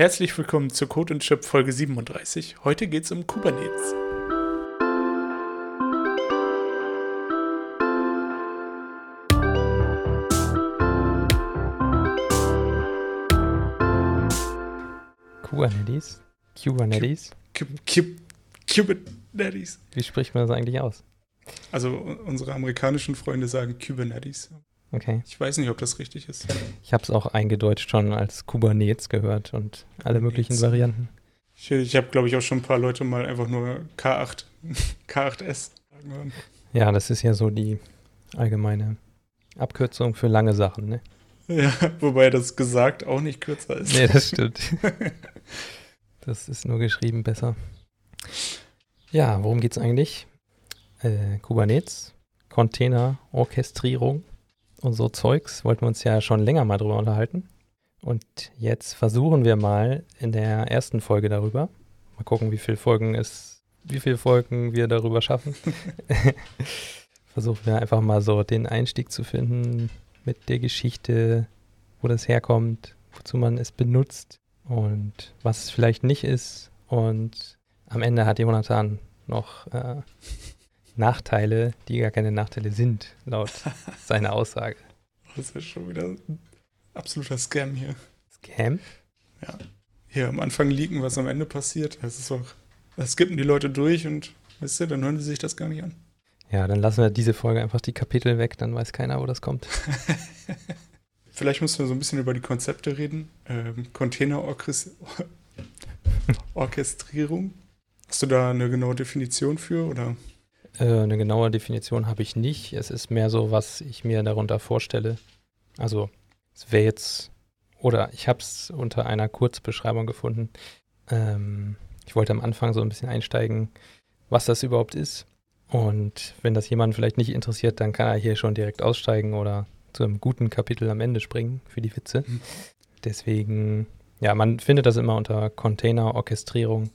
Herzlich willkommen zu Code und Chip Folge 37. Heute geht es um Kubernetes. Kubernetes. Wie spricht man das eigentlich aus? Also unsere amerikanischen Freunde sagen Kubernetes. Okay. Ich weiß nicht, ob das richtig ist. Ich habe es auch eingedeutscht schon als Kubernetes gehört und alle möglichen Varianten. Ich habe, glaube ich, auch schon ein paar Leute mal einfach nur K8S sagen hören. Ja, das ist ja so die allgemeine Abkürzung für lange Sachen, ne? Ja, wobei das gesagt auch nicht kürzer ist. Nee, das stimmt. Das ist nur geschrieben besser. Ja, worum geht's eigentlich? Kubernetes, Container-Orchestrierung und so Zeugs. Wollten wir uns ja schon länger mal drüber unterhalten. Und jetzt versuchen wir mal in der ersten Folge darüber. Mal gucken, wie viele Folgen wir darüber schaffen. Versuchen wir einfach mal so den Einstieg zu finden mit der Geschichte, wo das herkommt, wozu man es benutzt und was es vielleicht nicht ist. Und am Ende hat Jonathan noch Nachteile, die gar keine Nachteile sind, laut seiner Aussage. Das ist schon wieder ein absoluter Scam hier. Scam? Ja. Hier am Anfang leaken, was am Ende passiert. Das skippen die Leute durch und, weißt du, dann hören sie sich das gar nicht an. Ja, dann lassen wir diese Folge einfach die Kapitel weg, dann weiß keiner, wo das kommt. Vielleicht müssen wir so ein bisschen über die Konzepte reden. Container-Orchestrierung. Hast du da eine genaue Definition für, oder? Eine genaue Definition habe ich nicht. Es ist mehr so, was ich mir darunter vorstelle. Also, es wäre jetzt, oder ich habe es unter einer Kurzbeschreibung gefunden. Ich wollte am Anfang so ein bisschen einsteigen, was das überhaupt ist. Und wenn das jemanden vielleicht nicht interessiert, dann kann er hier schon direkt aussteigen oder zu einem guten Kapitel am Ende springen für die Witze. Deswegen, ja, man findet das immer unter Container-Orchestrierung.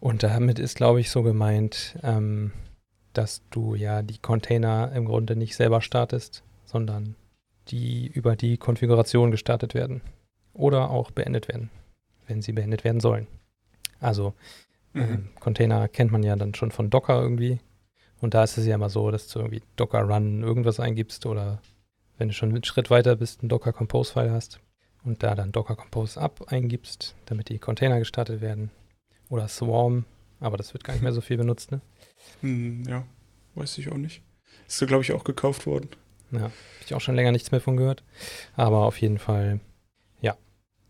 Und damit ist, glaube ich, so gemeint, dass du ja die Container im Grunde nicht selber startest, sondern die über die Konfiguration gestartet werden oder auch beendet werden, wenn sie beendet werden sollen. Also Container kennt man ja dann schon von Docker irgendwie. Und da ist es ja immer so, dass du irgendwie Docker Run irgendwas eingibst oder wenn du schon einen Schritt weiter bist, einen Docker Compose File hast und da dann Docker Compose Up eingibst, damit die Container gestartet werden. Oder Swarm, aber das wird gar nicht mehr so viel benutzt, ne? Ja, weiß ich auch nicht. Ist, glaube ich, auch gekauft worden. Ja, habe ich auch schon länger nichts mehr von gehört. Aber auf jeden Fall, ja,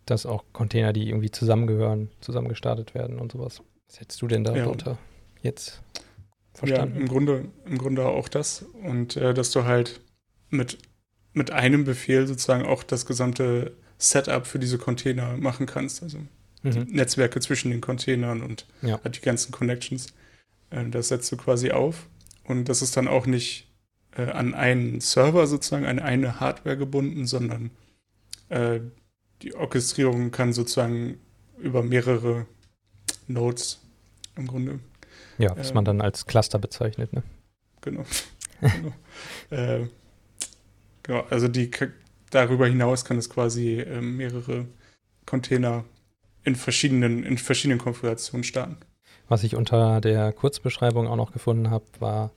dass auch Container, die irgendwie zusammengehören, zusammengestartet werden und sowas. Was hättest du denn darunter jetzt verstanden? Ja, im Grunde auch das. Und dass du halt mit einem Befehl sozusagen auch das gesamte Setup für diese Container machen kannst. Also Netzwerke zwischen den Containern und halt die ganzen Connections. Das setzt du quasi auf. Und das ist dann auch nicht an einen Server sozusagen, an eine Hardware gebunden, sondern die Orchestrierung kann sozusagen über mehrere Nodes im Grunde. Ja, was man dann als Cluster bezeichnet, ne? Genau. Genau. Also darüber hinaus kann es quasi mehrere Container in verschiedenen Konfigurationen starten. Was ich unter der Kurzbeschreibung auch noch gefunden habe, war,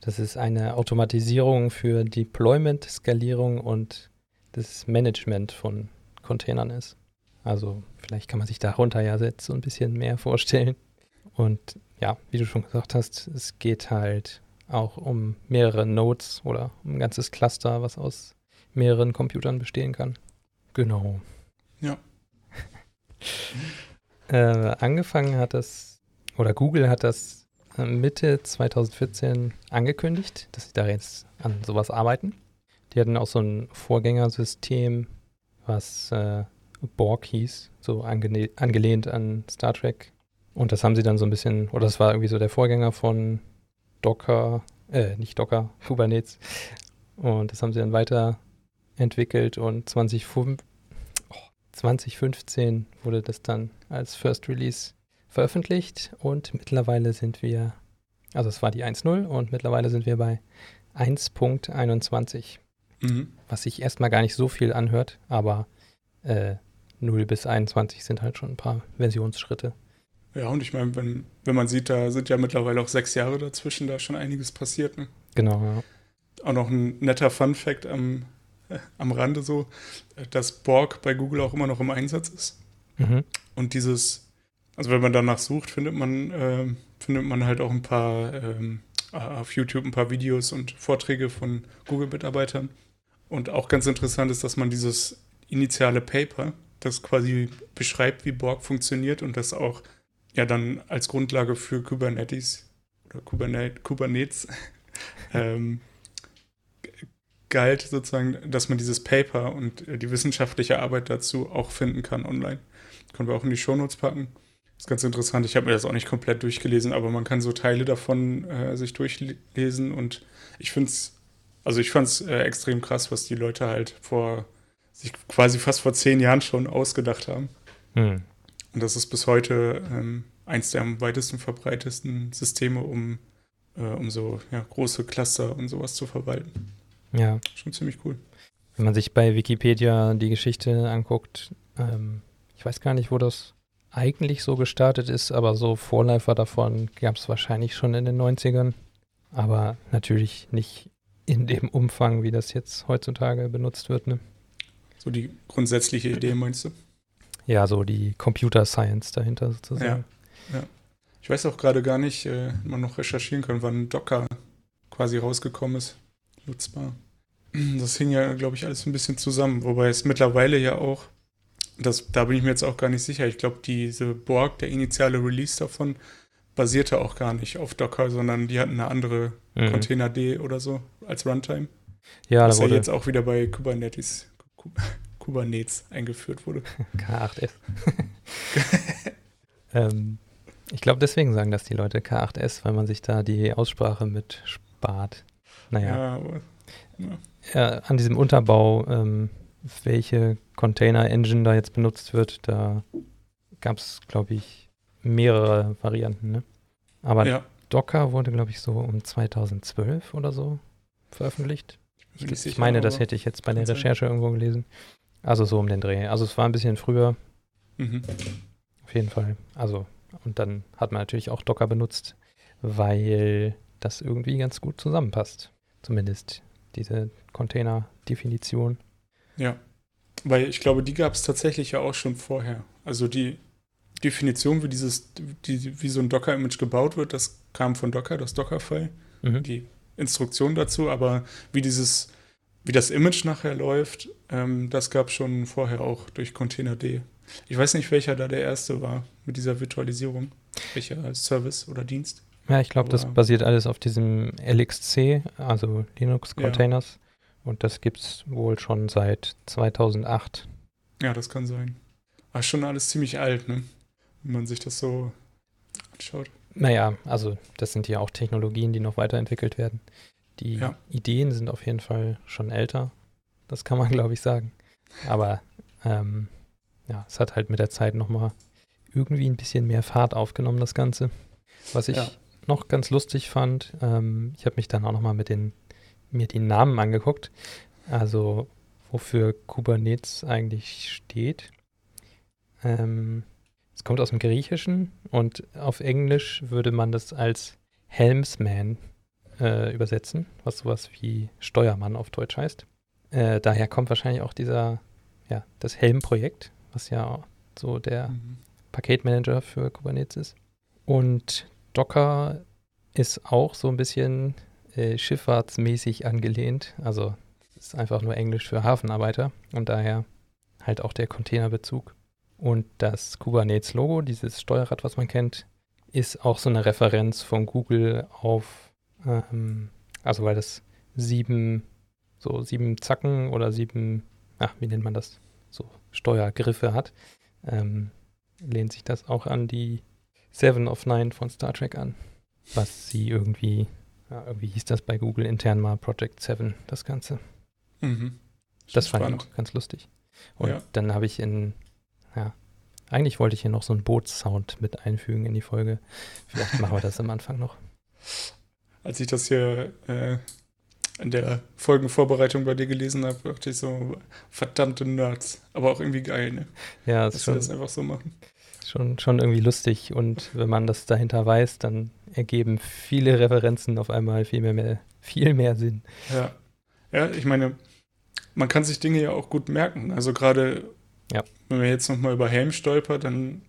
das ist eine Automatisierung für Deployment, Skalierung und das Management von Containern ist. Also vielleicht kann man sich darunter ja jetzt so ein bisschen mehr vorstellen. Und ja, wie du schon gesagt hast, es geht halt auch um mehrere Nodes oder um ein ganzes Cluster, was aus mehreren Computern bestehen kann. Genau. Ja. Angefangen hat das oder Google hat das Mitte 2014 angekündigt, dass sie da jetzt an sowas arbeiten. Die hatten auch so ein Vorgängersystem, was Borg hieß, so angelehnt an Star Trek. Und das haben sie dann so ein bisschen, oder das war irgendwie so der Vorgänger von Kubernetes. Und das haben sie dann weiterentwickelt und 2015 wurde das dann als First Release veröffentlicht und mittlerweile sind wir, also es war die 1.0 und mittlerweile sind wir bei 1.21, was sich erstmal gar nicht so viel anhört, aber 0 bis 21 sind halt schon ein paar Versionsschritte. Ja, und ich meine, wenn man sieht, da sind ja mittlerweile auch 6 Jahre dazwischen, da schon einiges passiert. Ne? Genau, ja. Auch noch ein netter Fun-Fact am Rande so, dass Borg bei Google auch immer noch im Einsatz ist. Mhm. Und dieses, also wenn man danach sucht, findet man halt auch ein paar, auf YouTube ein paar Videos und Vorträge von Google-Mitarbeitern. Und auch ganz interessant ist, dass man dieses initiale Paper, das quasi beschreibt, wie Borg funktioniert und das auch ja dann als Grundlage für Kubernetes oder Kubernetes galt sozusagen, dass man dieses Paper und die wissenschaftliche Arbeit dazu auch finden kann online. Können wir auch in die Shownotes packen. Das ist ganz interessant. Ich habe mir das auch nicht komplett durchgelesen, aber man kann so Teile davon sich durchlesen und ich fand es extrem krass, was die Leute halt sich quasi fast vor 10 Jahren schon ausgedacht haben. Hm. Und das ist bis heute eins der am weitesten verbreitesten Systeme, um so ja, große Cluster und sowas zu verwalten. Ja. Schon ziemlich cool. Wenn man sich bei Wikipedia die Geschichte anguckt, ich weiß gar nicht, wo das eigentlich so gestartet ist, aber so Vorläufer davon gab es wahrscheinlich schon in den 90ern. Aber natürlich nicht in dem Umfang, wie das jetzt heutzutage benutzt wird, ne? So die grundsätzliche Idee, meinst du? Ja, so die Computer Science dahinter sozusagen. Ja. Ich weiß auch gerade gar nicht, man noch recherchieren können, wann Docker quasi rausgekommen ist. Nutzbar. Das hing ja, glaube ich, alles ein bisschen zusammen. Wobei es mittlerweile ja auch, da bin ich mir jetzt auch gar nicht sicher, ich glaube, diese Borg, der initiale Release davon, basierte auch gar nicht auf Docker, sondern die hatten eine andere ContainerD oder so als Runtime. Ja, was ja jetzt auch wieder bei Kubernetes eingeführt wurde. K8S. Ich glaube, deswegen sagen das die Leute K8S, weil man sich da die Aussprache mit spart. Naja. Ja, aber, ja. An diesem Unterbau, welche Container-Engine da jetzt benutzt wird, da gab es, glaube ich, mehrere Varianten, ne? Aber ja. Docker wurde, glaube ich, so um 2012 oder so veröffentlicht. Ich meine, das hätte ich jetzt bei der Recherche irgendwo gelesen. Also so um den Dreh. Also es war ein bisschen früher. Mhm. Auf jeden Fall. Also, und dann hat man natürlich auch Docker benutzt, weil das irgendwie ganz gut zusammenpasst. Zumindest diese Container-Definition. Ja, weil ich glaube, die gab es tatsächlich ja auch schon vorher. Also die Definition, wie so ein Docker-Image gebaut wird, das kam von Docker, das Docker-File. Mhm. Die Instruktion dazu, aber wie das Image nachher läuft, das gab es schon vorher auch durch ContainerD. Ich weiß nicht, welcher da der erste war mit dieser Virtualisierung, welcher Service oder Dienst. Ja, ich glaube, das basiert alles auf diesem LXC, also Linux Containers, ja. Und das gibt's wohl schon seit 2008. Ja, das kann sein. Aber schon alles ziemlich alt, ne? Wenn man sich das so anschaut. Naja, also das sind ja auch Technologien, die noch weiterentwickelt werden. Die Ideen sind auf jeden Fall schon älter, das kann man, glaube ich, sagen. Aber es hat halt mit der Zeit nochmal irgendwie ein bisschen mehr Fahrt aufgenommen, das Ganze. Was ich noch ganz lustig fand, ich habe mich dann auch nochmal mir die Namen angeguckt, also wofür Kubernetes eigentlich steht. Es kommt aus dem Griechischen und auf Englisch würde man das als Helmsman übersetzen, was sowas wie Steuermann auf Deutsch heißt. Daher kommt wahrscheinlich auch das Helm-Projekt, was ja so der Paketmanager für Kubernetes ist. Und Docker ist auch so ein bisschen schifffahrtsmäßig angelehnt. Also ist einfach nur Englisch für Hafenarbeiter und daher halt auch der Containerbezug. Und das Kubernetes-Logo, dieses Steuerrad, was man kennt, ist auch so eine Referenz von Google auf, also weil das 7 Zacken oder 7, wie nennt man das, so Steuergriffe hat, lehnt sich das auch an die 7 of 9 von Star Trek an, was sie irgendwie hieß das bei Google intern mal Project 7, das Ganze. Mhm. Das fand ich auch ganz lustig. Und dann habe ich eigentlich wollte ich hier noch so einen Bootssound mit einfügen in die Folge. Vielleicht machen wir das am Anfang noch. Als ich das hier in der Folgenvorbereitung bei dir gelesen habe, dachte ich so, verdammte Nerds. Aber auch irgendwie geil, ne? Ja, das dass schon, wir das einfach so machen. Schon irgendwie lustig. Und wenn man das dahinter weiß, dann ergeben viele Referenzen auf einmal viel mehr Sinn. Ja. Ja, ich meine, man kann sich Dinge ja auch gut merken. Also gerade, wenn man jetzt nochmal über Helm stolpert, dann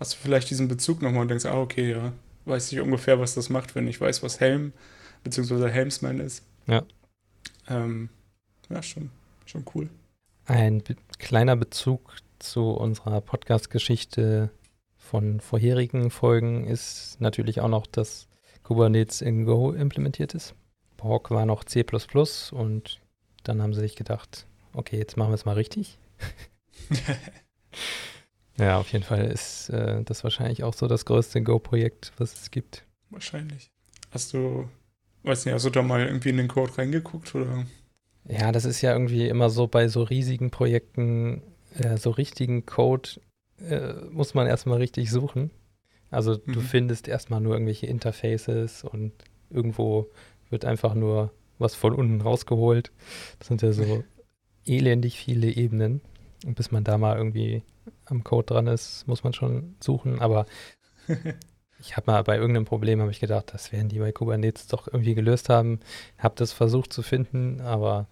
hast du vielleicht diesen Bezug nochmal und denkst, okay, ja, weiß ich ungefähr, was das macht, wenn ich weiß, was Helm bzw. Helmsman ist. Ja. Schon cool. Ein kleiner Bezug zu unserer Podcast-Geschichte von vorherigen Folgen ist natürlich auch noch, dass Kubernetes in Go implementiert ist. Borg war noch C++ und dann haben sie sich gedacht, okay, jetzt machen wir es mal richtig. Ja, auf jeden Fall ist das wahrscheinlich auch so das größte Go-Projekt, was es gibt. Wahrscheinlich. Hast du da mal irgendwie in den Code reingeguckt, oder? Ja, das ist ja irgendwie immer so bei so riesigen Projekten, so richtigen Code muss man erstmal richtig suchen. Also du findest erstmal nur irgendwelche Interfaces und irgendwo wird einfach nur was von unten rausgeholt. Das sind ja so elendig viele Ebenen. Und bis man da mal irgendwie am Code dran ist, muss man schon suchen. Aber ich habe mal bei irgendeinem Problem habe ich gedacht, das werden die bei Kubernetes doch irgendwie gelöst haben. Habe das versucht zu finden, aber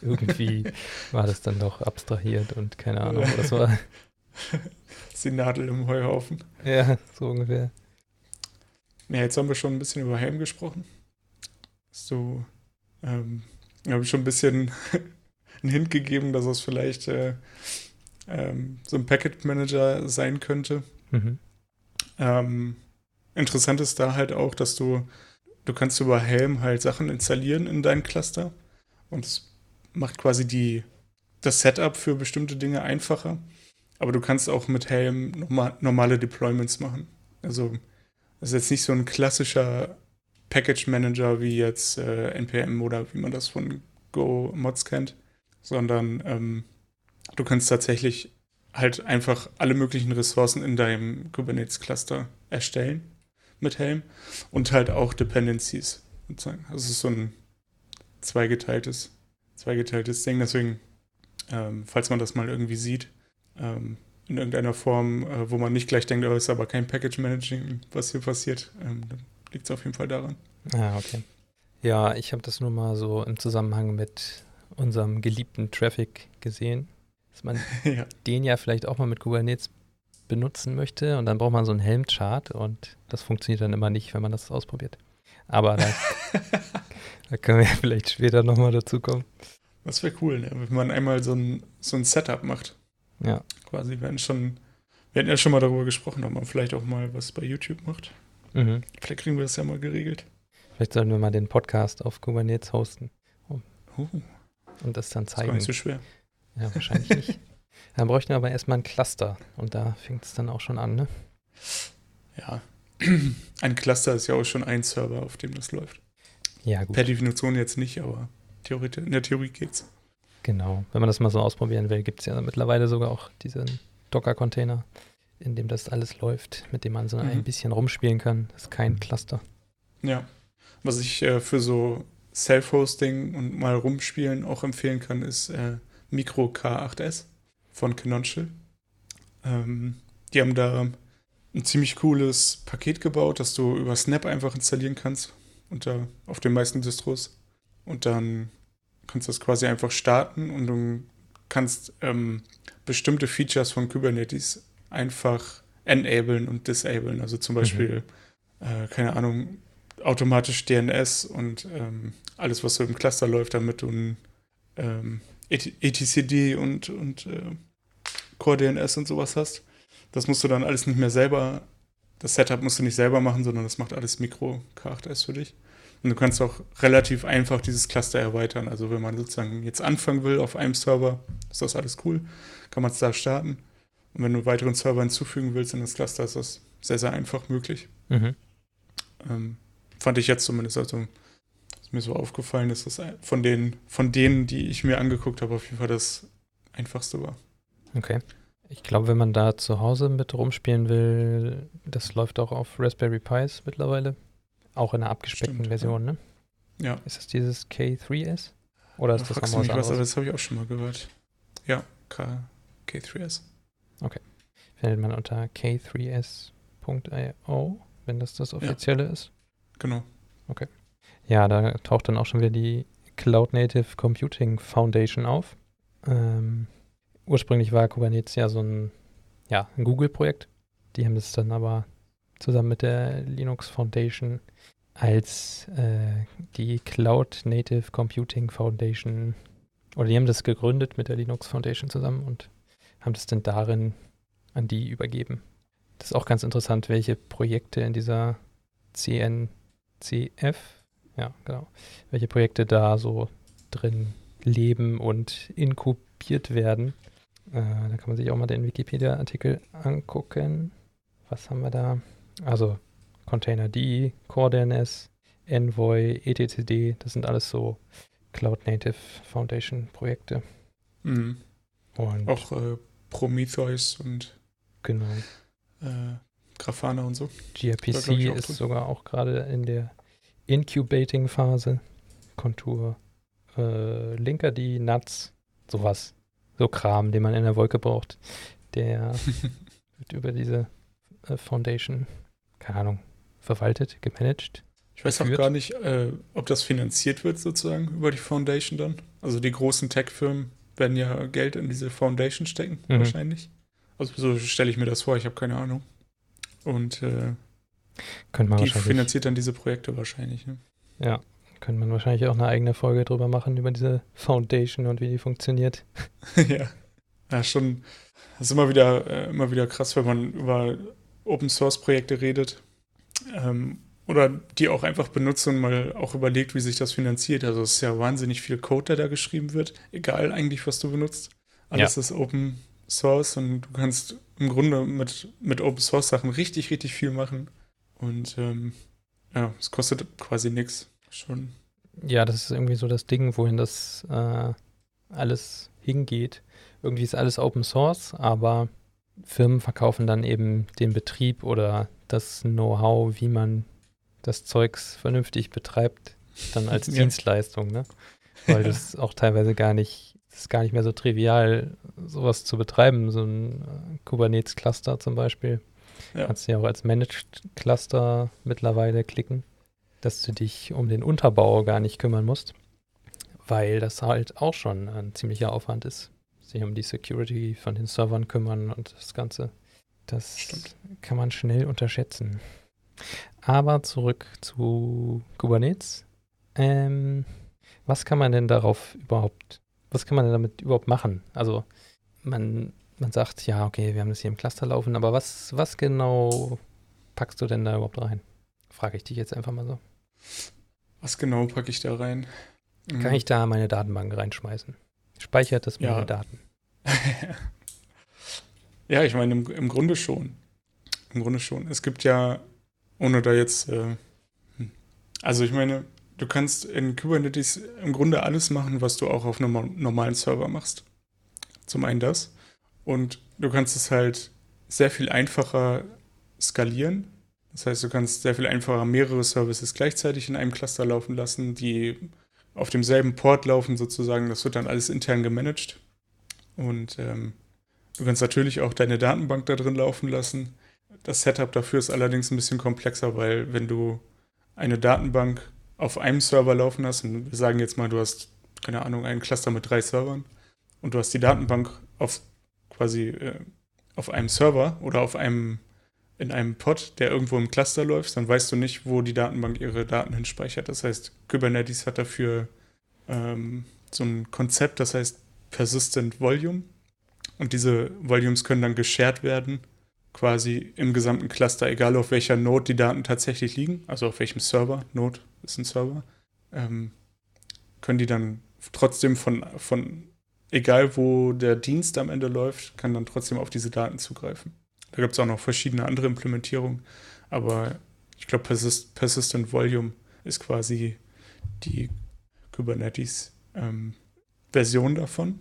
irgendwie war das dann doch abstrahiert und keine Ahnung, was war. Das ist die Nadel im Heuhaufen. Ja, so ungefähr. Ja, jetzt haben wir schon ein bisschen über Helm gesprochen. So, habe ich schon ein bisschen einen Hint gegeben, dass es vielleicht so ein Packet Manager sein könnte. Mhm. Interessant ist da halt auch, dass du kannst über Helm halt Sachen installieren in deinen Cluster und es macht quasi das Setup für bestimmte Dinge einfacher. Aber du kannst auch mit Helm normale Deployments machen. Also das ist jetzt nicht so ein klassischer Package Manager wie jetzt NPM oder wie man das von Go Mods kennt, sondern du kannst tatsächlich halt einfach alle möglichen Ressourcen in deinem Kubernetes-Cluster erstellen mit Helm und halt auch Dependencies sozusagen. Also es ist so ein zweigeteiltes Ding, deswegen, falls man das mal irgendwie sieht, in irgendeiner Form, wo man nicht gleich denkt, ist aber kein Package-Managing, was hier passiert, dann liegt es auf jeden Fall daran. Ah, okay. Ja, ich habe das nur mal so im Zusammenhang mit unserem geliebten Traefik gesehen, dass man den ja vielleicht auch mal mit Kubernetes benutzen möchte und dann braucht man so einen Helm-Chart und das funktioniert dann immer nicht, wenn man das ausprobiert. Aber da können wir ja vielleicht später nochmal dazu kommen. Das wäre cool, ne? Wenn man einmal so ein Setup macht. Ja. Quasi, wir hatten ja schon mal darüber gesprochen, ob man vielleicht auch mal was bei YouTube macht. Mhm. Vielleicht kriegen wir das ja mal geregelt. Vielleicht sollten wir mal den Podcast auf Kubernetes hosten. Und das dann zeigen. Das ist gar nicht so schwer. Ja, wahrscheinlich nicht. Dann bräuchten wir aber erstmal ein Cluster. Und da fängt es dann auch schon an, ne? Ja. Ein Cluster ist ja auch schon ein Server, auf dem das läuft. Ja, gut. Per Definition jetzt nicht, aber in der Theorie geht's. Genau. Wenn man das mal so ausprobieren will, gibt es ja mittlerweile sogar auch diesen Docker-Container, in dem das alles läuft, mit dem man so ein bisschen rumspielen kann. Das ist kein Cluster. Ja. Was ich für so Self-Hosting und mal rumspielen auch empfehlen kann, ist MicroK8s von Canonical. Die haben da ein ziemlich cooles Paket gebaut, das du über Snap einfach installieren kannst auf den meisten Distros. Und dann kannst du das quasi einfach starten und du kannst bestimmte Features von Kubernetes einfach enablen und disablen. Also zum Beispiel, keine Ahnung, automatisch DNS und alles, was so im Cluster läuft, damit du ein etcd und CoreDNS und sowas hast. Das musst du dann alles nicht mehr selber, das Setup musst du nicht selber machen, sondern das macht alles MicroK8s für dich. Und du kannst auch relativ einfach dieses Cluster erweitern. Also wenn man sozusagen jetzt anfangen will auf einem Server, ist das alles cool, kann man es da starten. Und wenn du weiteren Server hinzufügen willst in das Cluster, ist das sehr, sehr einfach möglich. Mhm. Fand ich jetzt zumindest, also was mir so aufgefallen ist, dass von denen, die ich mir angeguckt habe, auf jeden Fall das Einfachste war. Okay. Ich glaube, wenn man da zu Hause mit rumspielen will, das läuft auch auf Raspberry Pis mittlerweile. Auch in einer abgespeckten Version, ne? Ja. Ist das dieses K3S? Oder ist das nochmal was anderes? Das habe ich auch schon mal gehört. Ja, K3S. Okay. Findet man unter k3s.io, wenn das das offizielle ist? Genau. Okay. Ja, da taucht dann auch schon wieder die Cloud Native Computing Foundation auf. Ursprünglich war Kubernetes ja so ein Google-Projekt. Die haben das dann aber zusammen mit der Linux Foundation als die Cloud Native Computing Foundation, oder die haben das gegründet mit der Linux Foundation zusammen und haben das dann darin an die übergeben. Das ist auch ganz interessant, welche Projekte in dieser CNCF, ja genau, welche Projekte da so drin leben und inkubiert werden. Da kann man sich auch mal den Wikipedia-Artikel angucken. Was haben wir da? Also ContainerD, CoreDNS, Envoy, etcd, das sind alles so Cloud-Native Foundation-Projekte. Mhm. Und auch Prometheus und genau. Grafana und so. gRPC ist sogar auch gerade in der Incubating-Phase. Kontur, Linkerd, Nuts, sowas. So Kram, den man in der Wolke braucht. Der wird über diese Foundation, keine Ahnung, verwaltet, gemanagt. Ich weiß auch gar nicht, ob das finanziert wird sozusagen über die Foundation dann. Also die großen Tech-Firmen werden ja Geld in diese Foundation stecken, wahrscheinlich. Also so stelle ich mir das vor, ich habe keine Ahnung. Und die finanziert dann diese Projekte wahrscheinlich. Ne? Ja, könnte man wahrscheinlich auch eine eigene Folge drüber machen, über diese Foundation und wie die funktioniert. Ja, schon. Das ist immer wieder krass, wenn man über Open-Source-Projekte redet oder die auch einfach benutzt und mal auch überlegt, wie sich das finanziert. Also es ist ja wahnsinnig viel Code, der da geschrieben wird, egal eigentlich, was du benutzt. Alles ist Open Source und du kannst im Grunde mit Open Source Sachen richtig, richtig viel machen. Und es kostet quasi nichts schon. Ja, das ist irgendwie so das Ding, wohin das alles hingeht. Irgendwie ist alles Open Source, aber Firmen verkaufen dann eben den Betrieb oder das Know-how, wie man das Zeugs vernünftig betreibt, dann als Dienstleistung, ne? Weil das auch teilweise gar nicht mehr so trivial, sowas zu betreiben, so ein Kubernetes-Cluster zum Beispiel. Ja. Kannst du ja auch als Managed-Cluster mittlerweile klicken, dass du dich um den Unterbau gar nicht kümmern musst, weil das halt auch schon ein ziemlicher Aufwand ist. Sich um die Security von den Servern kümmern und das Ganze. Das kann man schnell unterschätzen. Aber zurück zu Kubernetes. Was kann man denn damit überhaupt machen? Also man sagt, ja, okay, wir haben das hier im Cluster laufen, aber was genau packst du denn da überhaupt rein? Frage ich dich jetzt einfach mal so. Was genau packe ich da rein? Kann ich da meine Datenbank reinschmeißen? Speichert das meine Daten? Ja, ich meine, im Grunde schon. Im Grunde schon. Es gibt ja, ohne da jetzt, also ich meine, du kannst in Kubernetes im Grunde alles machen, was du auch auf einem normalen Server machst. Zum einen das. Und du kannst es halt sehr viel einfacher skalieren. Das heißt, du kannst sehr viel einfacher mehrere Services gleichzeitig in einem Cluster laufen lassen, die auf demselben Port laufen sozusagen. Das wird dann alles intern gemanagt. Und du kannst natürlich auch deine Datenbank da drin laufen lassen. Das Setup dafür ist allerdings ein bisschen komplexer, weil wenn du eine Datenbank auf einem Server laufen hast, und wir sagen jetzt mal, du hast, keine Ahnung, einen Cluster mit 3 Servern und du hast die Datenbank auf quasi auf einem Server oder in einem Pod, der irgendwo im Cluster läuft, dann weißt du nicht, wo die Datenbank ihre Daten hinspeichert. Das heißt, Kubernetes hat dafür so ein Konzept, das heißt Persistent Volume. Und diese Volumes können dann geshared werden, quasi im gesamten Cluster, egal auf welcher Node die Daten tatsächlich liegen, also auf welchem Server, Node ist ein Server, können die dann trotzdem von egal wo der Dienst am Ende läuft, kann dann trotzdem auf diese Daten zugreifen. Da gibt es auch noch verschiedene andere Implementierungen, aber ich glaube, Persistent Volume ist quasi die Kubernetes-Version davon.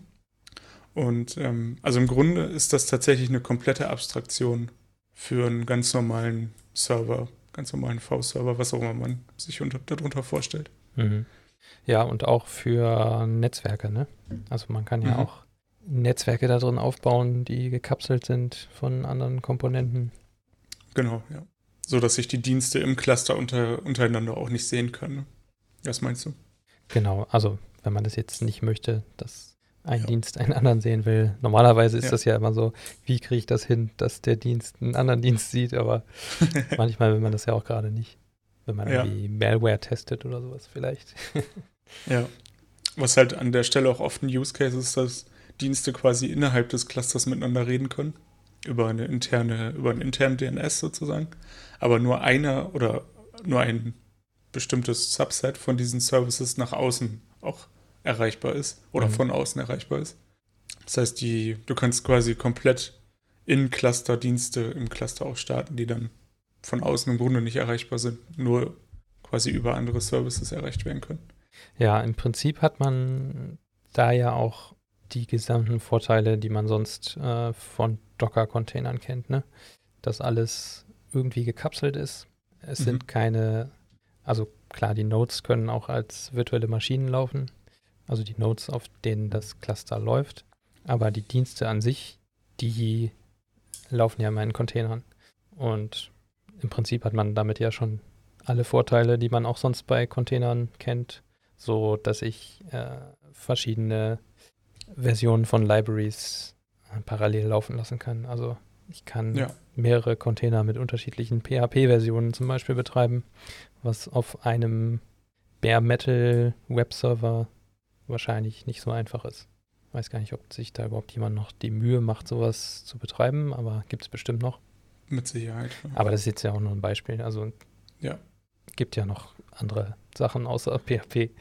Und also im Grunde ist das tatsächlich eine komplette Abstraktion für einen ganz normalen Server, ganz normalen V-Server, was auch immer man sich darunter vorstellt. Mhm. Ja, und auch für Netzwerke, ne? Also man kann ja auch Netzwerke da drin aufbauen, die gekapselt sind von anderen Komponenten. Genau, ja. So, dass sich die Dienste im Cluster untereinander auch nicht sehen können. Was meinst du? Genau, also wenn man das jetzt nicht möchte, dass ein Dienst einen anderen sehen will. Normalerweise ist das ja immer so, wie kriege ich das hin, dass der Dienst einen anderen Dienst sieht, aber manchmal will man das ja auch gerade nicht. Wenn man irgendwie Malware testet oder sowas vielleicht. Ja, was halt an der Stelle auch oft ein Use Case ist, dass Dienste quasi innerhalb des Clusters miteinander reden können. Über einen internen DNS sozusagen. Aber nur ein bestimmtes Subset von diesen Services nach außen auch erreichbar ist oder von außen erreichbar ist. Das heißt, du kannst quasi komplett in Cluster Dienste im Cluster auch starten, die dann von außen im Grunde nicht erreichbar sind, nur quasi über andere Services erreicht werden können. Ja, im Prinzip hat man da ja auch die gesamten Vorteile, die man sonst von Docker-Containern kennt, ne? Dass alles irgendwie gekapselt ist. Es sind keine, also klar, die Nodes können auch als virtuelle Maschinen laufen, also die Nodes, auf denen das Cluster läuft, aber die Dienste an sich, die laufen ja immer in Containern. Und im Prinzip hat man damit ja schon alle Vorteile, die man auch sonst bei Containern kennt, so dass ich verschiedene Versionen von Libraries parallel laufen lassen kann. Also ich kann mehrere Container mit unterschiedlichen PHP-Versionen zum Beispiel betreiben, was auf einem Bare-Metal-Webserver wahrscheinlich nicht so einfach ist. Ich weiß gar nicht, ob sich da überhaupt jemand noch die Mühe macht, sowas zu betreiben, aber gibt es bestimmt noch. Mit Sicherheit. Aber das ist jetzt ja auch nur ein Beispiel. Also gibt ja noch andere Sachen außer PHP, die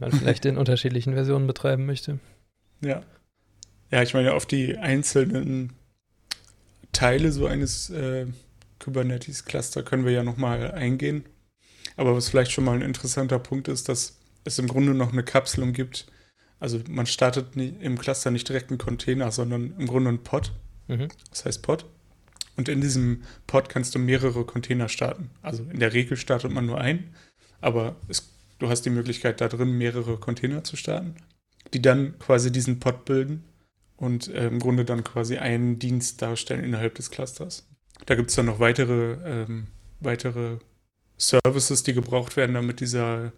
man vielleicht in unterschiedlichen Versionen betreiben möchte. Ja. Ja, ich meine, auf die einzelnen Teile so eines Kubernetes-Cluster können wir ja nochmal eingehen. Aber was vielleicht schon mal ein interessanter Punkt ist, dass es im Grunde noch eine Kapselung gibt. Also man startet im Cluster nicht direkt einen Container, sondern im Grunde einen Pod. Mhm. Das heißt Pod. Und in diesem Pod kannst du mehrere Container starten. Also in der Regel startet man nur einen, aber du hast die Möglichkeit, da drin mehrere Container zu starten, die dann quasi diesen Pod bilden und im Grunde dann quasi einen Dienst darstellen innerhalb des Clusters. Da gibt es dann noch weitere Services, die gebraucht werden, damit dieser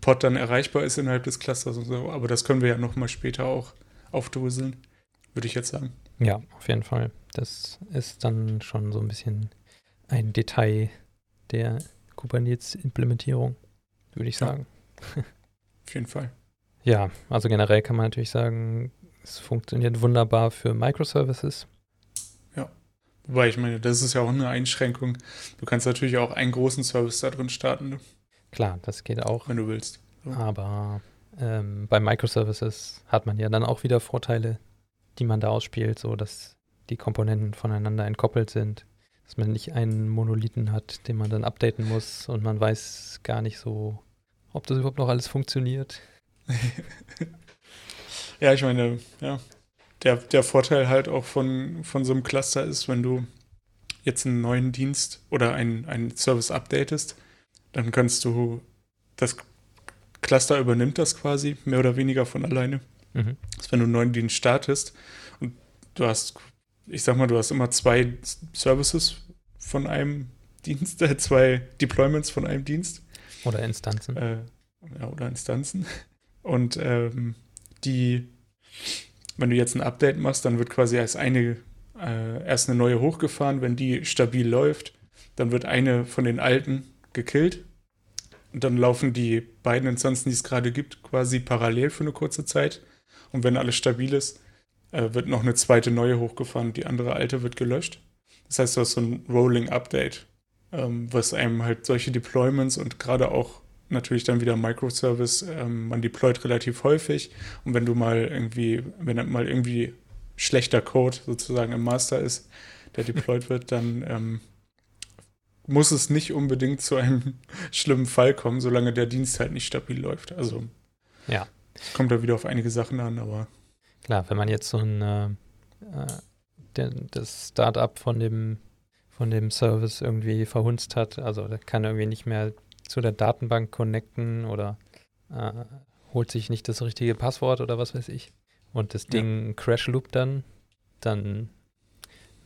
Pod dann erreichbar ist innerhalb des Clusters und so. Aber das können wir ja nochmal später auch aufdröseln, würde ich jetzt sagen. Ja, auf jeden Fall. Das ist dann schon so ein bisschen ein Detail der Kubernetes-Implementierung, würde ich sagen. Ja, auf jeden Fall. Ja, also generell kann man natürlich sagen, es funktioniert wunderbar für Microservices. Ja, wobei ich meine, das ist ja auch eine Einschränkung. Du kannst natürlich auch einen großen Service da drin starten. Ne? Klar, das geht auch. Wenn du willst. Ja. Aber bei Microservices hat man ja dann auch wieder Vorteile, die man da ausspielt, so dass die Komponenten voneinander entkoppelt sind, dass man nicht einen Monolithen hat, den man dann updaten muss und man weiß gar nicht so, ob das überhaupt noch alles funktioniert. Ja, ich meine, ja, der Vorteil halt auch von so einem Cluster ist, wenn du jetzt einen neuen Dienst oder einen Service updatest, dann kannst du, das Cluster übernimmt das quasi mehr oder weniger von alleine. Mhm. Das ist, wenn du einen neuen Dienst startest und du hast immer zwei Services von einem Dienst, zwei Deployments von einem Dienst. Oder Instanzen. Und wenn du jetzt ein Update machst, dann wird quasi erst eine neue hochgefahren. Wenn die stabil läuft, dann wird eine von den alten gekillt. Und dann laufen die beiden Instanzen, die es gerade gibt, quasi parallel für eine kurze Zeit. Und wenn alles stabil ist, wird noch eine zweite neue hochgefahren, die andere alte wird gelöscht. Das heißt, du hast so ein Rolling Update, was einem halt solche Deployments und gerade auch natürlich dann wieder Microservice, man deployt relativ häufig und wenn mal irgendwie schlechter Code sozusagen im Master ist, der deployed wird, dann muss es nicht unbedingt zu einem schlimmen Fall kommen, solange der Dienst halt nicht stabil läuft. Also kommt da wieder auf einige Sachen an, aber klar, wenn man jetzt so das Startup von dem Service irgendwie verhunzt hat, also der kann irgendwie nicht mehr zu der Datenbank connecten oder holt sich nicht das richtige Passwort oder was weiß ich und das Ding crashloopt dann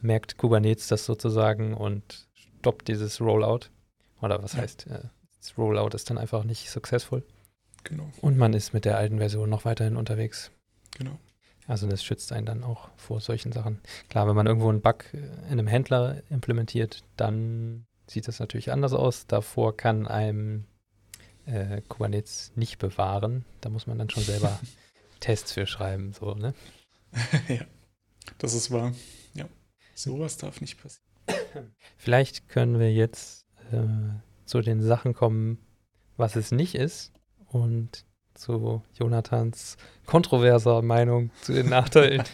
merkt Kubernetes das sozusagen und stoppt dieses Rollout. Oder was heißt, das Rollout ist dann einfach nicht successful. Genau. Und man ist mit der alten Version noch weiterhin unterwegs. Genau. Also das schützt einen dann auch vor solchen Sachen. Klar, wenn man irgendwo einen Bug in einem Händler implementiert, dann sieht das natürlich anders aus. Davor kann einem Kubernetes nicht bewahren. Da muss man dann schon selber Tests für schreiben. So, ne? Ja, das ist wahr. Ja, sowas darf nicht passieren. Vielleicht können wir jetzt zu den Sachen kommen, was es nicht ist und zu Jonathans kontroverser Meinung zu den Nachteilen.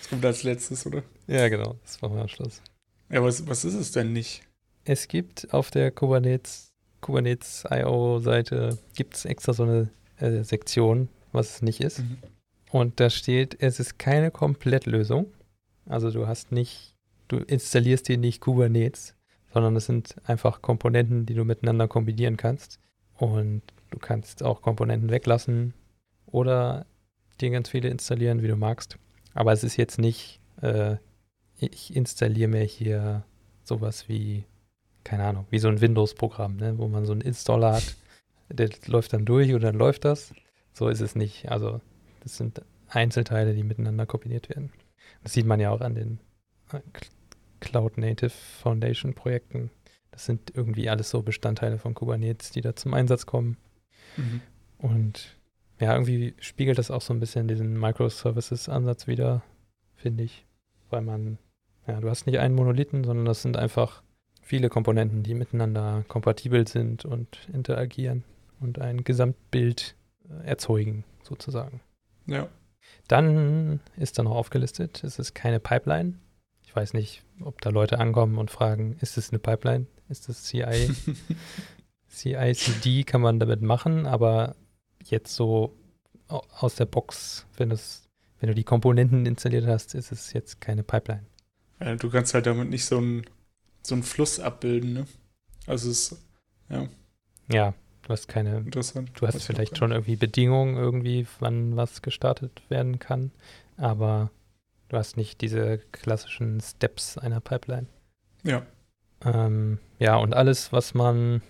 Das kommt als letztes, oder? Ja, genau. Das machen wir am Schluss. Ja, was ist es denn nicht? Es gibt auf der Kubernetes.io-Seite gibt's extra so eine Sektion, was es nicht ist. Mhm. Und da steht, es ist keine Komplettlösung. Also du installierst dir nicht Kubernetes, sondern es sind einfach Komponenten, die du miteinander kombinieren kannst. Und du kannst auch Komponenten weglassen oder dir ganz viele installieren, wie du magst. Aber es ist jetzt nicht, ich installiere mir hier sowas wie, keine Ahnung, wie so ein Windows-Programm, ne, wo man so einen Installer hat, der läuft dann durch und dann läuft das. So ist es nicht. Also das sind Einzelteile, die miteinander kombiniert werden. Das sieht man ja auch an den Cloud Native Foundation Projekten. Das sind irgendwie alles so Bestandteile von Kubernetes, die da zum Einsatz kommen. Mhm. Und ja, irgendwie spiegelt das auch so ein bisschen diesen Microservices-Ansatz wider, finde ich. Weil du hast nicht einen Monolithen, sondern das sind einfach viele Komponenten, die miteinander kompatibel sind und interagieren und ein Gesamtbild erzeugen, sozusagen. Ja. Dann ist da noch aufgelistet, es ist keine Pipeline. Ich weiß nicht, ob da Leute ankommen und fragen, ist es eine Pipeline? Ist das CI? CI/CD kann man damit machen, aber jetzt so aus der Box, wenn du die Komponenten installiert hast, ist es jetzt keine Pipeline. Ja, du kannst halt damit nicht so einen Fluss abbilden, ne? Also ja, du hast keine. Interessant. Du hast vielleicht schon irgendwie Bedingungen irgendwie, wann was gestartet werden kann, aber du hast nicht diese klassischen Steps einer Pipeline. Ja. Ja, und alles, man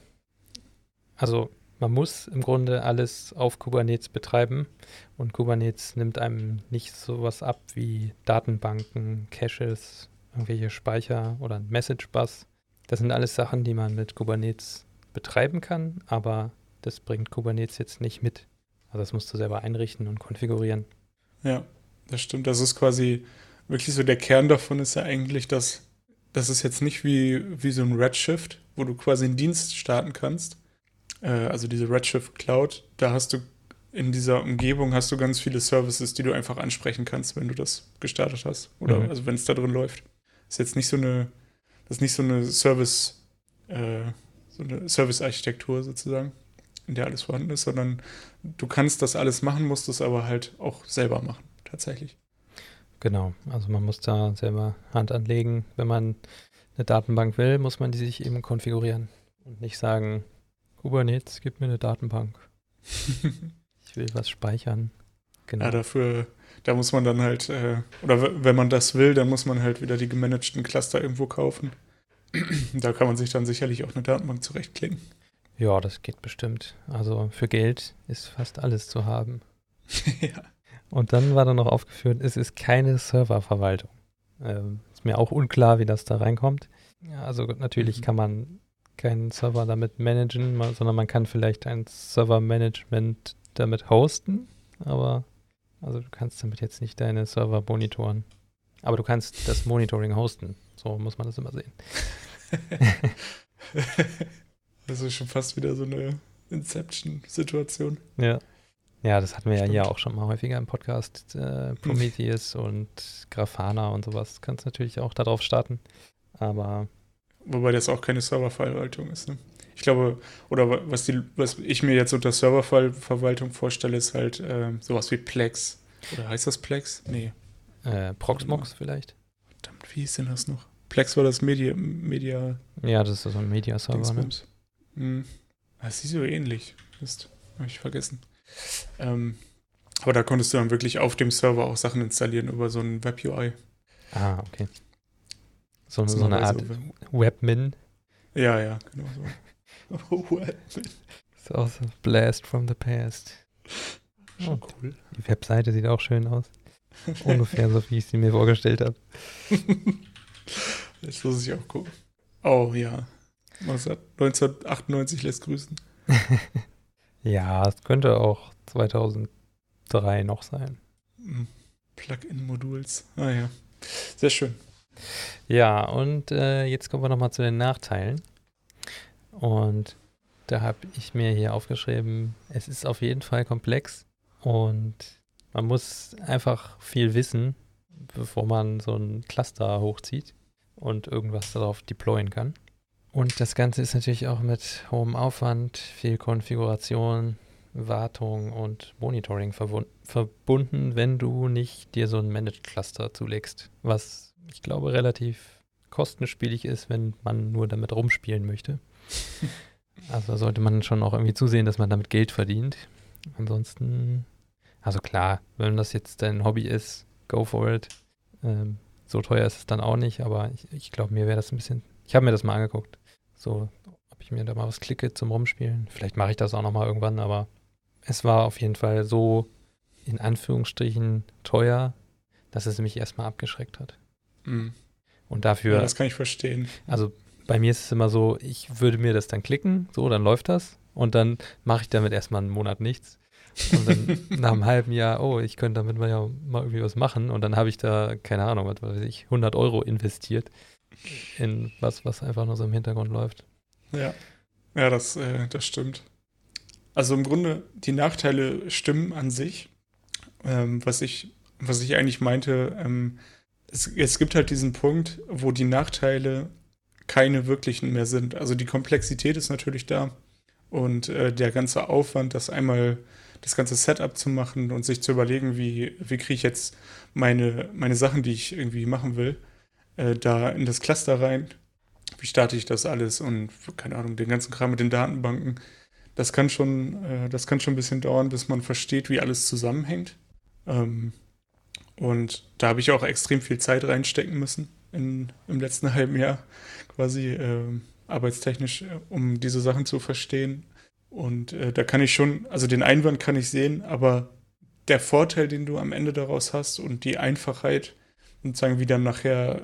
muss im Grunde alles auf Kubernetes betreiben und Kubernetes nimmt einem nicht sowas ab wie Datenbanken, Caches, irgendwelche Speicher oder ein Message-Bus. Das sind alles Sachen, die man mit Kubernetes betreiben kann, aber das bringt Kubernetes jetzt nicht mit. Also das musst du selber einrichten und konfigurieren. Ja, das stimmt. Das ist quasi wirklich so der Kern davon ist ja eigentlich, dass das ist jetzt nicht wie so ein Redshift, wo du quasi einen Dienst starten kannst. Also diese Redshift Cloud, da hast du in dieser Umgebung ganz viele Services, die du einfach ansprechen kannst, wenn du das gestartet hast. Oder also wenn es da drin läuft. Ist jetzt nicht so eine Service-Architektur sozusagen, in der alles vorhanden ist, sondern du kannst das alles machen, musst es aber halt auch selber machen, tatsächlich. Genau, also man muss da selber Hand anlegen. Wenn man eine Datenbank will, muss man die sich eben konfigurieren und nicht sagen, Kubernetes, gib mir eine Datenbank. Ich will was speichern. Genau. Ja, da muss man dann halt, oder wenn man das will, dann muss man halt wieder die gemanagten Cluster irgendwo kaufen. Da kann man sich dann sicherlich auch eine Datenbank zurechtklicken. Ja, das geht bestimmt. Also für Geld ist fast alles zu haben. Ja. Und dann war da noch aufgeführt, es ist keine Serververwaltung. Ist mir auch unklar, wie das da reinkommt. Ja, also natürlich kann man keinen Server damit managen, sondern man kann vielleicht ein Server-Management damit hosten, aber also du kannst damit jetzt nicht deine Server monitoren. Aber du kannst das Monitoring hosten. So muss man das immer sehen. Das ist schon fast wieder so eine Inception-Situation. Ja. Ja, das hatten wir ja hier auch schon mal häufiger im Podcast. Prometheus und Grafana und sowas. Kannst natürlich auch darauf starten. Aber. Wobei das auch keine Serververwaltung ist, ne? Ich glaube, oder was ich mir jetzt unter Serververwaltung vorstelle, ist halt sowas wie Plex. Oder heißt das Plex? Nee. Proxmox vielleicht. Verdammt, wie hieß denn das noch? Plex war das Media. Ja, das ist so ein Media-Server, ne? Das ist so ähnlich. Mist. habe ich vergessen. Aber da konntest du dann wirklich auf dem Server auch Sachen installieren über so ein Web-UI. Ah, okay. So eine Art Webmin? Ja, ja, genau so. Webmin. Ist auch so Blast from the Past. Schon cool. Die Webseite sieht auch schön aus. Ungefähr so, wie ich sie mir vorgestellt habe. Jetzt muss ich auch gucken. Oh ja. 1998 lässt grüßen. Ja, es könnte auch 2003 noch sein. Plugin-Moduls. Ah ja. Sehr schön. Ja, und jetzt kommen wir nochmal zu den Nachteilen. Und da habe ich mir hier aufgeschrieben, es ist auf jeden Fall komplex und man muss einfach viel wissen, bevor man so ein Cluster hochzieht und irgendwas darauf deployen kann. Und das Ganze ist natürlich auch mit hohem Aufwand, viel Konfiguration, Wartung und Monitoring verbunden, wenn du nicht dir so ein Managed Cluster zulegst, was ich glaube relativ kostenspielig ist, wenn man nur damit rumspielen möchte. Also sollte man schon auch irgendwie zusehen, dass man damit Geld verdient. Ansonsten, also klar, wenn das jetzt dein Hobby ist, go for it. So teuer ist es dann auch nicht, aber ich glaube, mir wäre das ein bisschen, ich habe mir das mal angeguckt, so, ob ich mir da mal was klicke zum Rumspielen. Vielleicht mache ich das auch nochmal irgendwann, aber es war auf jeden Fall so, in Anführungsstrichen, teuer, dass es mich erstmal abgeschreckt hat. Mhm. Und dafür... Ja, das kann ich verstehen. Also... Bei mir ist es immer so, ich würde mir das dann klicken, so, dann läuft das und dann mache ich damit erstmal einen Monat nichts. Und dann nach einem halben Jahr, oh, ich könnte damit mal ja mal irgendwie was machen und dann habe ich da, keine Ahnung, was weiß ich, 100 Euro investiert in was einfach nur so im Hintergrund läuft. Ja, ja, das stimmt. Also im Grunde, die Nachteile stimmen an sich. Was ich eigentlich meinte, es gibt halt diesen Punkt, wo die Nachteile keine wirklichen mehr sind. Also die Komplexität ist natürlich da und der ganze Aufwand, das einmal das ganze Setup zu machen und sich zu überlegen, wie kriege ich jetzt meine Sachen, die ich irgendwie machen will, da in das Cluster rein, wie starte ich das alles und keine Ahnung, den ganzen Kram mit den Datenbanken, das kann schon ein bisschen dauern, bis man versteht, wie alles zusammenhängt. Und da habe ich auch extrem viel Zeit reinstecken müssen im letzten halben Jahr, quasi arbeitstechnisch, um diese Sachen zu verstehen. Und da kann ich schon, also den Einwand kann ich sehen, aber der Vorteil, den du am Ende daraus hast und die Einfachheit, sozusagen wie dann nachher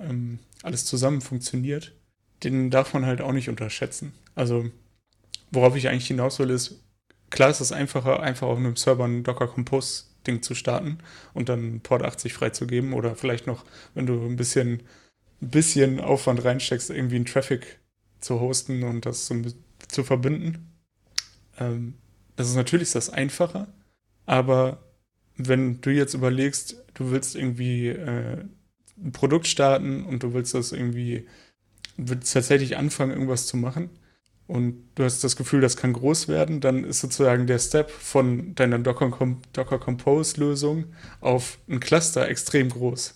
alles zusammen funktioniert, den darf man halt auch nicht unterschätzen. Also worauf ich eigentlich hinaus will, ist, klar ist es einfacher, einfach auf einem Server ein Docker Compose Ding zu starten und dann Port 80 freizugeben oder vielleicht noch, wenn du ein bisschen Aufwand reinsteckst, irgendwie einen Traefik zu hosten und das zu verbinden. Das ist natürlich das Einfache, aber wenn du jetzt überlegst, du willst irgendwie ein Produkt starten und du willst das irgendwie, willst tatsächlich anfangen, irgendwas zu machen und du hast das Gefühl, das kann groß werden, dann ist sozusagen der Step von deiner Docker Compose Lösung auf ein Cluster extrem groß.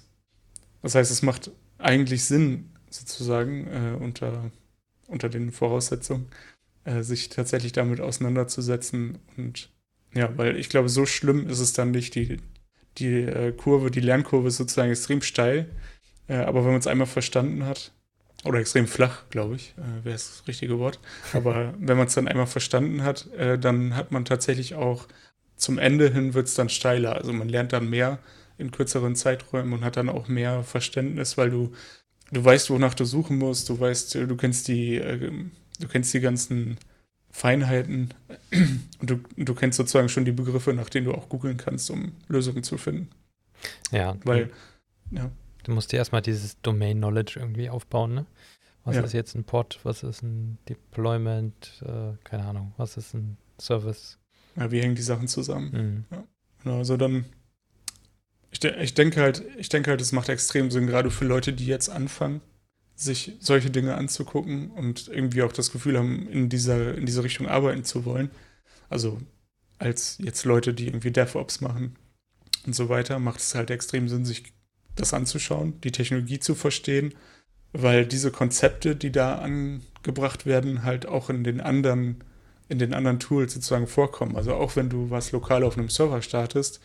Das heißt, es macht eigentlich Sinn, sozusagen, unter den Voraussetzungen, sich tatsächlich damit auseinanderzusetzen. Und ja, weil ich glaube, so schlimm ist es dann nicht. Die Lernkurve ist sozusagen extrem steil. Aber wenn man es einmal verstanden hat, oder extrem flach, glaube ich, wäre das richtige Wort. Aber wenn man es dann einmal verstanden hat, dann hat man tatsächlich auch, zum Ende hin wird es dann steiler. Also man lernt dann mehr in kürzeren Zeiträumen und hat dann auch mehr Verständnis, weil du weißt, wonach du suchen musst, du weißt, du kennst die ganzen Feinheiten und du kennst sozusagen schon die Begriffe, nach denen du auch googeln kannst, um Lösungen zu finden. Ja. Weil, ja. Du musst dir erstmal dieses Domain-Knowledge irgendwie aufbauen, ne? Was ist jetzt ein Pod, was ist ein Deployment, keine Ahnung, was ist ein Service? Ja, wie hängen die Sachen zusammen? Mhm. Ja. Genau, also dann Ich denke halt, es macht extrem Sinn, gerade für Leute, die jetzt anfangen, sich solche Dinge anzugucken und irgendwie auch das Gefühl haben, in dieser Richtung arbeiten zu wollen. Also als jetzt Leute, die irgendwie DevOps machen und so weiter, macht es halt extrem Sinn, sich das anzuschauen, die Technologie zu verstehen, weil diese Konzepte, die da angebracht werden, halt auch in den anderen in den anderen Tools sozusagen vorkommen. Also auch wenn du was lokal auf einem Server startest,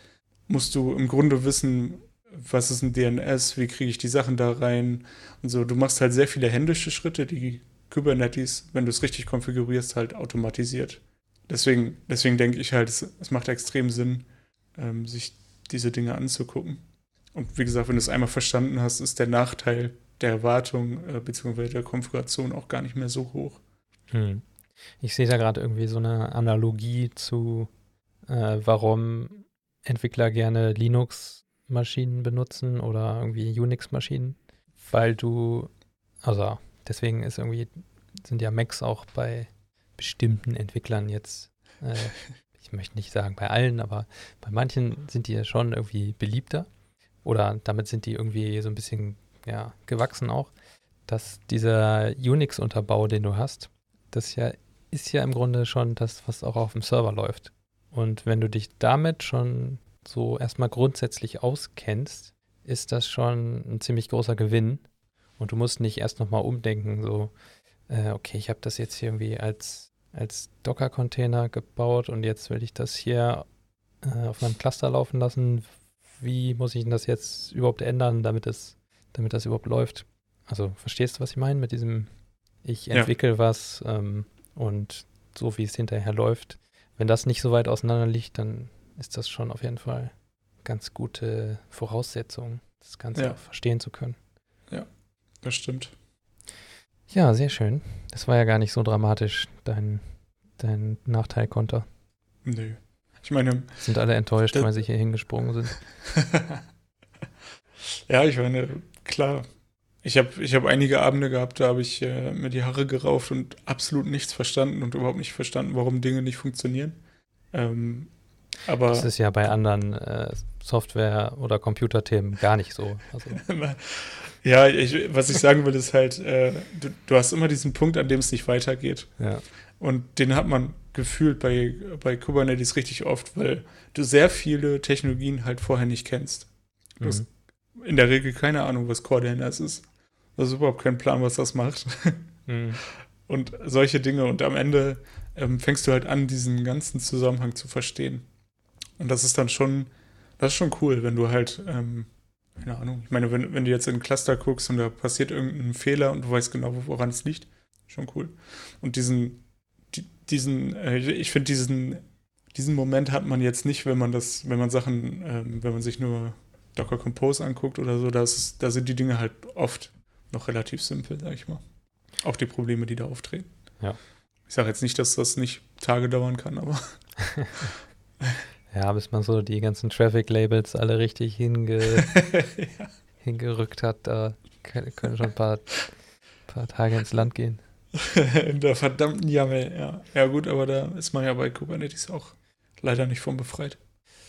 musst du im Grunde wissen, was ist ein DNS, wie kriege ich die Sachen da rein und so. Du machst halt sehr viele händische Schritte, die Kubernetes, wenn du es richtig konfigurierst, halt automatisiert. Deswegen denke ich halt, es macht extrem Sinn, sich diese Dinge anzugucken. Und wie gesagt, wenn du es einmal verstanden hast, ist der Nachteil der Erwartung bzw. der Konfiguration auch gar nicht mehr so hoch. Hm. Ich sehe da gerade irgendwie so eine Analogie zu, warum Entwickler gerne Linux-Maschinen benutzen oder irgendwie Unix-Maschinen, weil du, also deswegen ist irgendwie, sind ja Macs auch bei bestimmten Entwicklern jetzt, ich möchte nicht sagen bei allen, aber bei manchen sind die ja schon irgendwie beliebter oder damit sind die irgendwie so ein bisschen ja, gewachsen auch, dass dieser Unix-Unterbau, den du hast, das ja ist ja im Grunde schon das, was auch auf dem Server läuft. Und wenn du dich damit schon so erstmal grundsätzlich auskennst, ist das schon ein ziemlich großer Gewinn. Und du musst nicht erst nochmal umdenken, so, okay, ich habe das jetzt hier irgendwie als Docker-Container gebaut und jetzt will ich das hier auf meinem Cluster laufen lassen. Wie muss ich denn das jetzt überhaupt ändern, damit das überhaupt läuft? Also verstehst du, was ich meine mit diesem... Ich entwickle was und so, wie es hinterher läuft. Wenn das nicht so weit auseinander liegt, dann ist das schon auf jeden Fall ganz gute Voraussetzung, das Ganze auch verstehen zu können. Ja, das stimmt. Ja, sehr schön. Das war ja gar nicht so dramatisch, dein Nachteilkonter. Nö. Ich meine... Sind alle enttäuscht, weil sie hier hingesprungen sind. Ja, ich meine, klar... Ich hab einige Abende gehabt, da habe ich mir die Haare gerauft und absolut nichts verstanden und überhaupt nicht verstanden, warum Dinge nicht funktionieren. Aber das ist ja bei anderen Software- oder Computerthemen gar nicht so. Also. Ja, was ich sagen will, ist halt, du hast immer diesen Punkt, an dem es nicht weitergeht. Ja. Und den hat man gefühlt bei Kubernetes richtig oft, weil du sehr viele Technologien halt vorher nicht kennst. Du hast in der Regel keine Ahnung, was CoreDNS ist. Das ist überhaupt kein Plan, was das macht. Und solche Dinge. Und am Ende fängst du halt an, diesen ganzen Zusammenhang zu verstehen. Und das ist dann schon, das ist schon cool, wenn du halt, keine Ahnung, ich meine, wenn du jetzt in ein Cluster guckst und da passiert irgendein Fehler und du weißt genau, woran es liegt, schon cool. Und ich finde, diesen Moment hat man jetzt nicht, wenn man sich nur Docker Compose anguckt oder so, da sind die Dinge halt oft noch relativ simpel, sag ich mal. Auch die Probleme, die da auftreten. Ja. Ich sage jetzt nicht, dass das nicht Tage dauern kann, aber... Ja, bis man so die ganzen Traefik-Labels alle richtig hingerückt hat, da können schon ein paar Tage ins Land gehen. In der verdammten YAML, ja. Ja gut, aber da ist man ja bei Kubernetes auch leider nicht von befreit.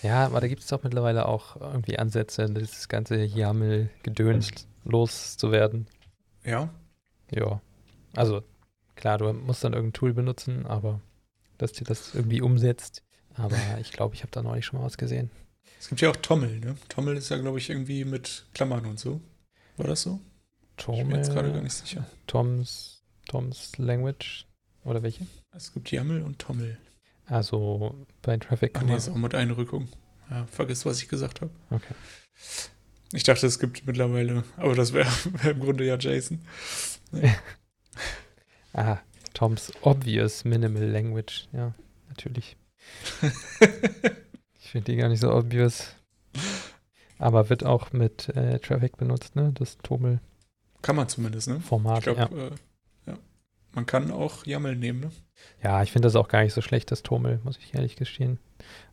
Ja, aber da gibt es doch mittlerweile auch irgendwie Ansätze, das ganze YAML-Gedöns loszuwerden. Ja? Ja. Also, klar, du musst dann irgendein Tool benutzen, aber dass dir das irgendwie umsetzt. Aber ich glaube, ich habe da neulich schon mal was gesehen. Es gibt ja auch TOML, ne? TOML ist ja, glaube ich, irgendwie mit Klammern und so. War das so? TOML, ich bin jetzt gerade gar nicht sicher. Tom's Language oder welche? Es gibt YAML und TOML. Also bei Traefik. Ach nee, ist auch mit Einrückung. Ja, vergiss, was ich gesagt habe. Okay. Ich dachte, es gibt mittlerweile, aber das wär im Grunde ja JSON. Nee. Tom's Obvious Minimal Language. Ja, natürlich. Ich finde die gar nicht so obvious. Aber wird auch mit Traefik benutzt, ne? Das TOML. Kann man zumindest, ne? Format, ich glaub, ja. Man kann auch YAML nehmen, ne? Ja, ich finde das auch gar nicht so schlecht, das TOML, muss ich ehrlich gestehen.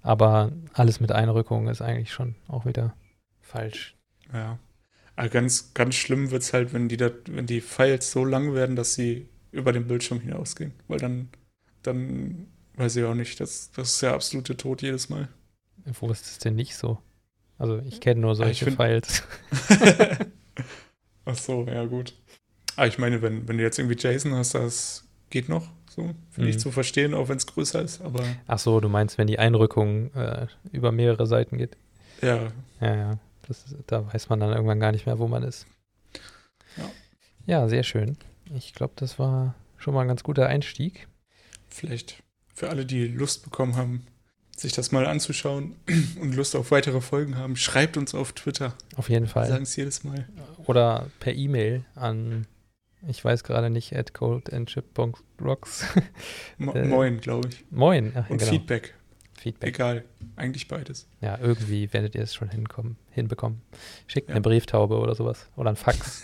Aber alles mit Einrückung ist eigentlich schon auch wieder falsch. Ja, aber ganz, ganz schlimm wird es halt, wenn die Files so lang werden, dass sie über den Bildschirm hinausgehen. Weil dann weiß ich auch nicht, das ist ja absolute Tod jedes Mal. Wo ist das denn nicht so? Also ich kenne nur solche Files. Ach so, ja gut. Ah, ich meine, wenn du jetzt irgendwie JSON hast, das geht noch, so, finde ich zu verstehen, auch wenn es größer ist, aber... Ach so, du meinst, wenn die Einrückung über mehrere Seiten geht? Ja. Ja, da weiß man dann irgendwann gar nicht mehr, wo man ist. Ja, sehr schön. Ich glaube, das war schon mal ein ganz guter Einstieg. Vielleicht für alle, die Lust bekommen haben, sich das mal anzuschauen und Lust auf weitere Folgen haben, schreibt uns auf Twitter. Auf jeden Fall. Wir sagen es jedes Mal. Oder per E-Mail an, ich weiß gerade nicht, @coldandchip.rocks. Moin, glaube ich. Moin. Ach, und genau. Feedback. Egal, eigentlich beides. Ja, irgendwie werdet ihr es schon hinbekommen. Schickt eine Brieftaube oder sowas. Oder ein Fax.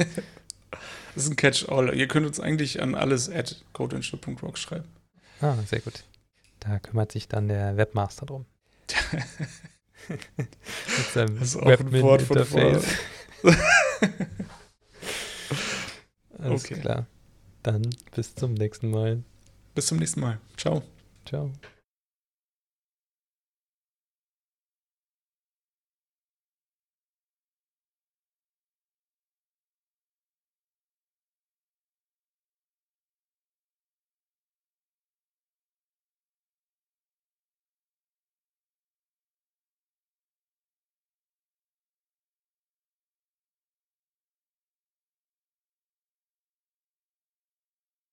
Das ist ein Catch-all. Ihr könnt uns eigentlich an alles @codeandchip.rocks schreiben. Ah, sehr gut. Da kümmert sich dann der Webmaster drum. Mit seinem Webmin-Interface. Alles klar. Dann bis zum nächsten Mal. Ciao.